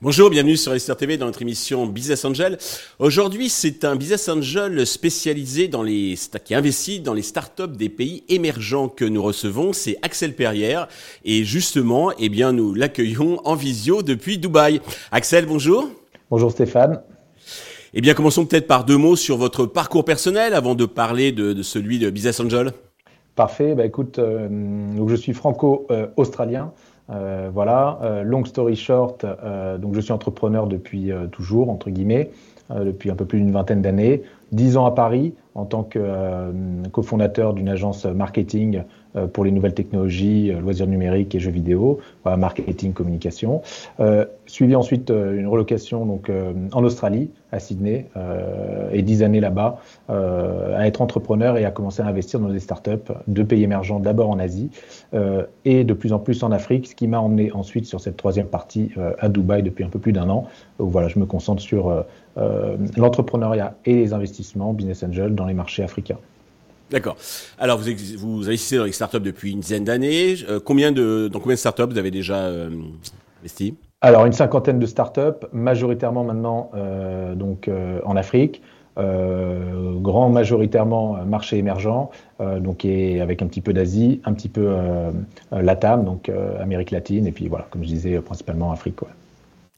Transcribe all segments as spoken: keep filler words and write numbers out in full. Bonjour, bienvenue sur Lester T V dans notre émission Business Angel. Aujourd'hui, c'est un Business Angel spécialisé dans les, qui investit dans les startups des pays émergents que nous recevons. C'est Axel Peyriere et justement, eh bien, nous l'accueillons en visio depuis Dubaï. Axel, bonjour. Bonjour Stéphane. Eh bien, commençons peut-être par deux mots sur votre parcours personnel avant de parler de, de celui de Business Angel. Parfait. Bah, écoute, euh, donc je suis franco-australien. Euh, voilà, euh, long story short, euh, donc je suis entrepreneur depuis euh, toujours, entre guillemets, euh, depuis un peu plus d'une vingtaine d'années, dix ans à Paris en tant que euh, cofondateur d'une agence marketing euh, pour les nouvelles technologies, euh, loisirs numériques et jeux vidéo, voilà, marketing, communication. Euh, suivi ensuite euh, une relocation donc, euh, en Australie, à Sydney, euh, et dix années là-bas, euh, à être entrepreneur et à commencer à investir dans des startups de pays émergents, d'abord en Asie euh, et de plus en plus en Afrique, ce qui m'a emmené ensuite sur cette troisième partie euh, à Dubaï depuis un peu plus d'un an, où voilà, je me concentre sur euh, euh, l'entrepreneuriat et les investissements, Business Angel, dans les marchés africains. D'accord. Alors, vous, vous investissez dans les startups depuis une dizaine d'années. Euh, combien de, dans combien de startups vous avez déjà euh, investi ? Alors, une cinquantaine de startups, majoritairement maintenant euh, donc, euh, en Afrique, euh, grand majoritairement marché émergent, euh, donc, et avec un petit peu d'Asie, un petit peu euh, LATAM, donc euh, Amérique latine, et puis voilà, comme je disais, principalement Afrique. Ouais.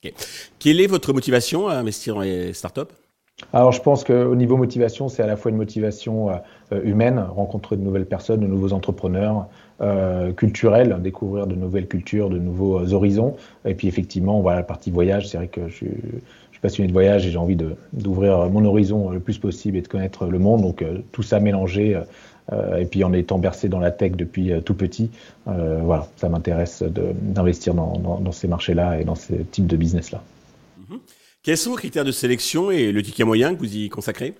Okay. Quelle est votre motivation à investir dans les startups ? Alors, je pense qu'au niveau motivation, c'est à la fois une motivation euh, humaine, rencontrer de nouvelles personnes, de nouveaux entrepreneurs, euh, culturels, découvrir de nouvelles cultures, de nouveaux euh, horizons. Et puis, effectivement, voilà, la partie voyage, c'est vrai que je, je suis passionné de voyage et j'ai envie de, d'ouvrir mon horizon le plus possible et de connaître le monde. Donc, euh, tout ça mélangé euh, et puis en étant bercé dans la tech depuis euh, tout petit, euh, voilà, ça m'intéresse de, d'investir dans, dans, dans ces marchés-là et dans ces types de business-là. Mmh. Quels sont vos critères de sélection et le ticket moyen que vous y consacrez ?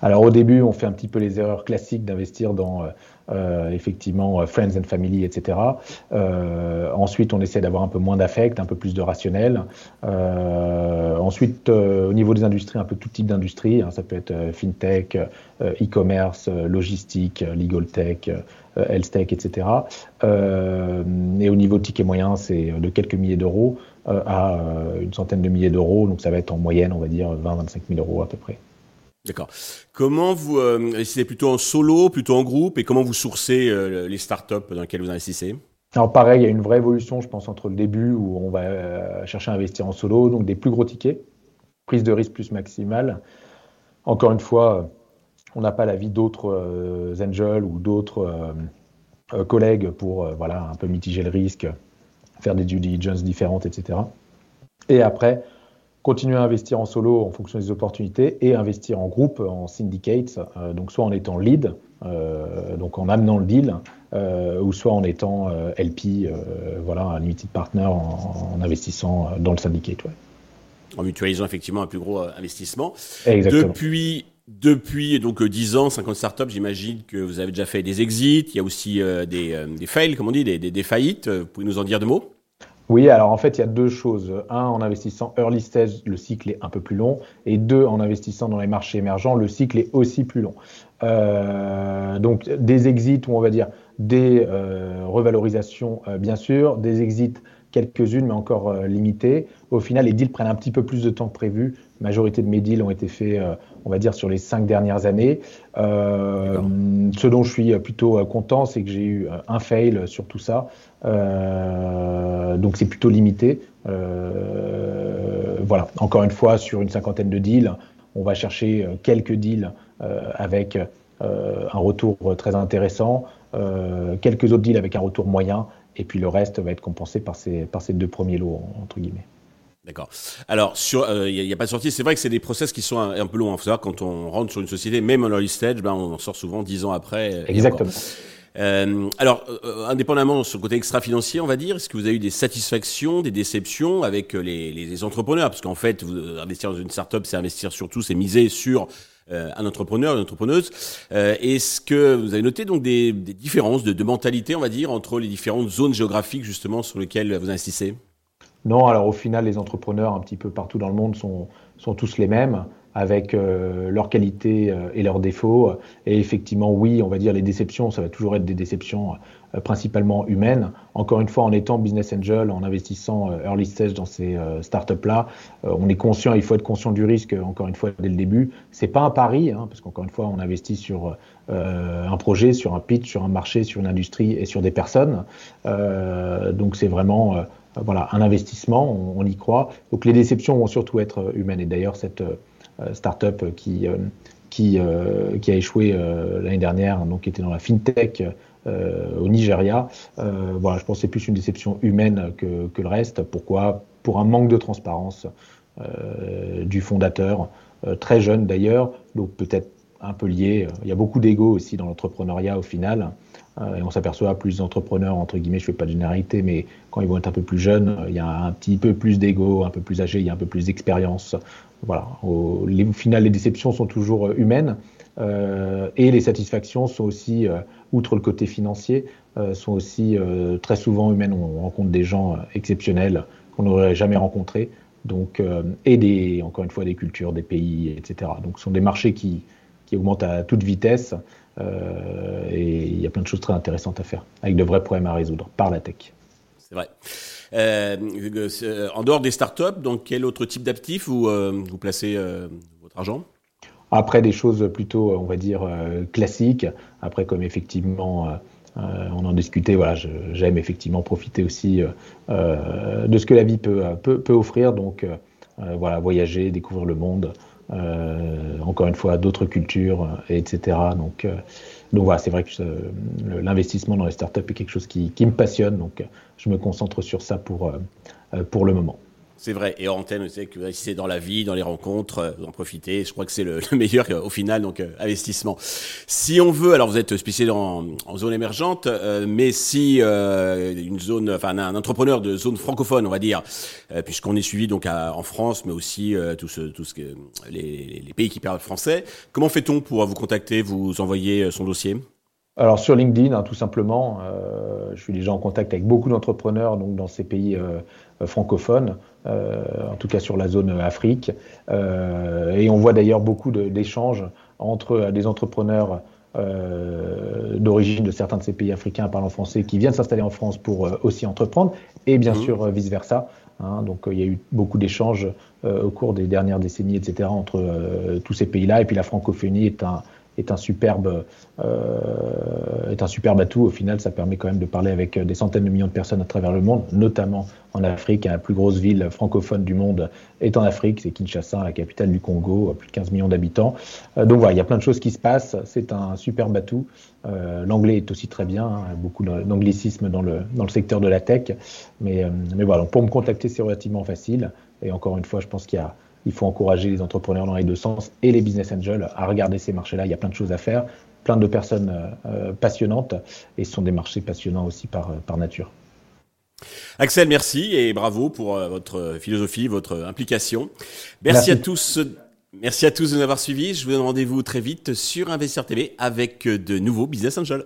Alors au début, on fait un petit peu les erreurs classiques d'investir dans euh, effectivement friends and family, et cetera. Euh, ensuite, on essaie d'avoir un peu moins d'affect, un peu plus de rationnel. Euh, ensuite, euh, au niveau des industries, un peu tout type d'industrie, hein, ça peut être euh, fintech, euh, e-commerce, euh, logistique, euh, legal tech, euh, health tech, et cetera. Euh, et au niveau ticket moyen, c'est de quelques milliers d'euros euh, à euh, une centaine de milliers d'euros. Donc ça va être en moyenne, on va dire vingt à vingt-cinq mille euros à peu près. D'accord. Comment vous euh, investissez plutôt en solo, plutôt en groupe, et comment vous sourcez euh, les startups dans lesquelles vous investissez ? Alors pareil, il y a une vraie évolution, je pense, entre le début où on va euh, chercher à investir en solo, donc des plus gros tickets, prise de risque plus maximale. Encore une fois, on n'a pas l'avis d'autres euh, angels ou d'autres euh, euh, collègues pour euh, voilà, un peu mitiger le risque, faire des due diligence différentes, et cetera. Et après, continuer à investir en solo en fonction des opportunités et investir en groupe, en syndicates, euh, donc soit en étant lead, euh, donc en amenant le deal, euh, ou soit en étant euh, L P, euh, voilà, un limited partner en, en investissant dans le syndicate. Ouais. En mutualisant effectivement un plus gros investissement. Exactement. Depuis, depuis donc dix ans, cinquante startups, j'imagine que vous avez déjà fait des exits, il y a aussi euh, des, euh, des fails, comme on dit, des, des, des faillites. Vous pouvez nous en dire deux mots ? Oui, alors en fait, il y a deux choses. Un, en investissant early stage, le cycle est un peu plus long. Et deux, en investissant dans les marchés émergents, le cycle est aussi plus long. Euh, donc, des exits ou on va dire des euh, revalorisations, euh, bien sûr. Des exits, quelques-unes, mais encore euh, limitées. Au final, les deals prennent un petit peu plus de temps que prévu. La majorité de mes deals ont été faits, euh, on va dire, sur les cinq dernières années. Euh, ce dont je suis plutôt content, c'est que j'ai eu un fail sur tout ça. Euh, donc, c'est plutôt limité. Euh, voilà. Encore une fois, sur une cinquantaine de deals, on va chercher quelques deals euh, avec euh, un retour très intéressant, euh, quelques autres deals avec un retour moyen, et puis le reste va être compensé par ces, par ces deux premiers lots, entre guillemets. D'accord. Alors, il n'y a, a pas de sortie. C'est vrai que c'est des process qui sont un, un peu longs. Il faut savoir, quand on rentre sur une société, même en early stage, ben, on en sort souvent dix ans après. Exactement. Euh, alors, euh, indépendamment sur le côté extra-financier, on va dire, est-ce que vous avez eu des satisfactions, des déceptions avec les, les, les entrepreneurs ? Parce qu'en fait, vous, investir dans une start-up, c'est investir surtout, c'est miser sur euh, un entrepreneur, une entrepreneuse. Euh, est-ce que vous avez noté donc des, des différences de, de mentalité, on va dire, entre les différentes zones géographiques justement sur lesquelles vous investissez ? Non, alors au final, les entrepreneurs un petit peu partout dans le monde sont, sont tous les mêmes, avec euh, leurs qualités euh, et leurs défauts. Et effectivement, oui, on va dire les déceptions, ça va toujours être des déceptions euh, principalement humaines. Encore une fois, en étant business angel, en investissant euh, early stage dans ces euh, startups-là, euh, on est conscient, il faut être conscient du risque, encore une fois, dès le début. C'est pas un pari, hein, parce qu'encore une fois, on investit sur euh, un projet, sur un pitch, sur un marché, sur une industrie et sur des personnes. Euh, donc, c'est vraiment... Euh, Voilà, un investissement, on, on y croit. Donc les déceptions vont surtout être humaines. Et d'ailleurs, cette euh, start-up qui, euh, qui, euh, qui a échoué euh, l'année dernière, donc qui était dans la fintech euh, au Nigeria, euh, voilà, je pense que c'est plus une déception humaine que, que le reste. Pourquoi ? Pour un manque de transparence euh, du fondateur, euh, très jeune d'ailleurs, donc peut-être un peu lié. Il y a beaucoup d'ego aussi dans l'entrepreneuriat au final. Et on s'aperçoit plus d'entrepreneurs, entre guillemets, je ne fais pas de généralité, mais quand ils vont être un peu plus jeunes, il y a un petit peu plus d'ego, un peu plus âgé, il y a un peu plus d'expérience. Voilà. Au, les, au final, les déceptions sont toujours humaines euh, et les satisfactions sont aussi, euh, outre le côté financier, euh, sont aussi euh, très souvent humaines. On rencontre des gens exceptionnels qu'on n'aurait jamais rencontrés, donc, euh, et des, encore une fois des cultures, des pays, et cetera. Donc ce sont des marchés qui, qui augmentent à toute vitesse. Euh, et il y a plein de choses très intéressantes à faire, avec de vrais problèmes à résoudre par la tech. C'est vrai. Euh, c'est, en dehors des startups, donc quel autre type d'actifs vous, euh, vous placez euh, votre argent ? Après des choses plutôt, on va dire, euh, classiques. Après, comme effectivement, euh, euh, on en discutait, voilà, je, j'aime effectivement profiter aussi euh, euh, de ce que la vie peut, peut, peut offrir. Donc, euh, voilà, voyager, découvrir le monde. Euh, encore une fois, d'autres cultures, et cetera. Donc, euh, donc voilà, c'est vrai que euh, l'investissement dans les startups est quelque chose qui, qui me passionne, donc je me concentre sur ça pour, euh, pour le moment. C'est vrai, et en antenne, vous savez que si c'est dans la vie, dans les rencontres, vous en profitez, je crois que c'est le, le meilleur au final, donc euh, investissement. Si on veut, alors vous êtes spécialisé en, en zone émergente, euh, mais si euh, une zone, enfin un entrepreneur de zone francophone, on va dire, euh, puisqu'on est suivi donc à, en France, mais aussi euh, tout ce, tout ce que, les, les pays qui parlent français, comment fait-on pour vous contacter, vous envoyer son dossier ? Alors sur LinkedIn, hein, tout simplement, euh, je suis déjà en contact avec beaucoup d'entrepreneurs donc dans ces pays euh, francophones, euh, en tout cas sur la zone Afrique. Euh, et on voit d'ailleurs beaucoup de, d'échanges entre des entrepreneurs euh, d'origine de certains de ces pays africains parlant français qui viennent s'installer en France pour euh, aussi entreprendre et bien mmh. sûr euh, vice-versa. Hein, donc il euh, y a eu beaucoup d'échanges euh, au cours des dernières décennies, et cetera, entre euh, tous ces pays-là. Et puis la francophonie est un... Est un, superbe, euh, est un superbe atout. Au final, ça permet quand même de parler avec des centaines de millions de personnes à travers le monde, notamment en Afrique. La plus grosse ville francophone du monde est en Afrique, c'est Kinshasa, la capitale du Congo, plus de quinze millions d'habitants. Euh, donc voilà, il y a plein de choses qui se passent, c'est un superbe atout. Euh, l'anglais est aussi très bien, hein, beaucoup d'anglicisme dans le, dans le secteur de la tech. Mais, euh, mais voilà, donc pour me contacter, c'est relativement facile. Et encore une fois, je pense qu'il y a Il faut encourager les entrepreneurs dans les deux sens et les business angels à regarder ces marchés-là. Il y a plein de choses à faire, plein de personnes euh, passionnantes et ce sont des marchés passionnants aussi par, par nature. Axel, merci et bravo pour euh, votre philosophie, votre implication. Merci, merci. à tous, merci à tous de nous avoir suivis. Je vous donne rendez-vous très vite sur Investir T V avec de nouveaux business angels.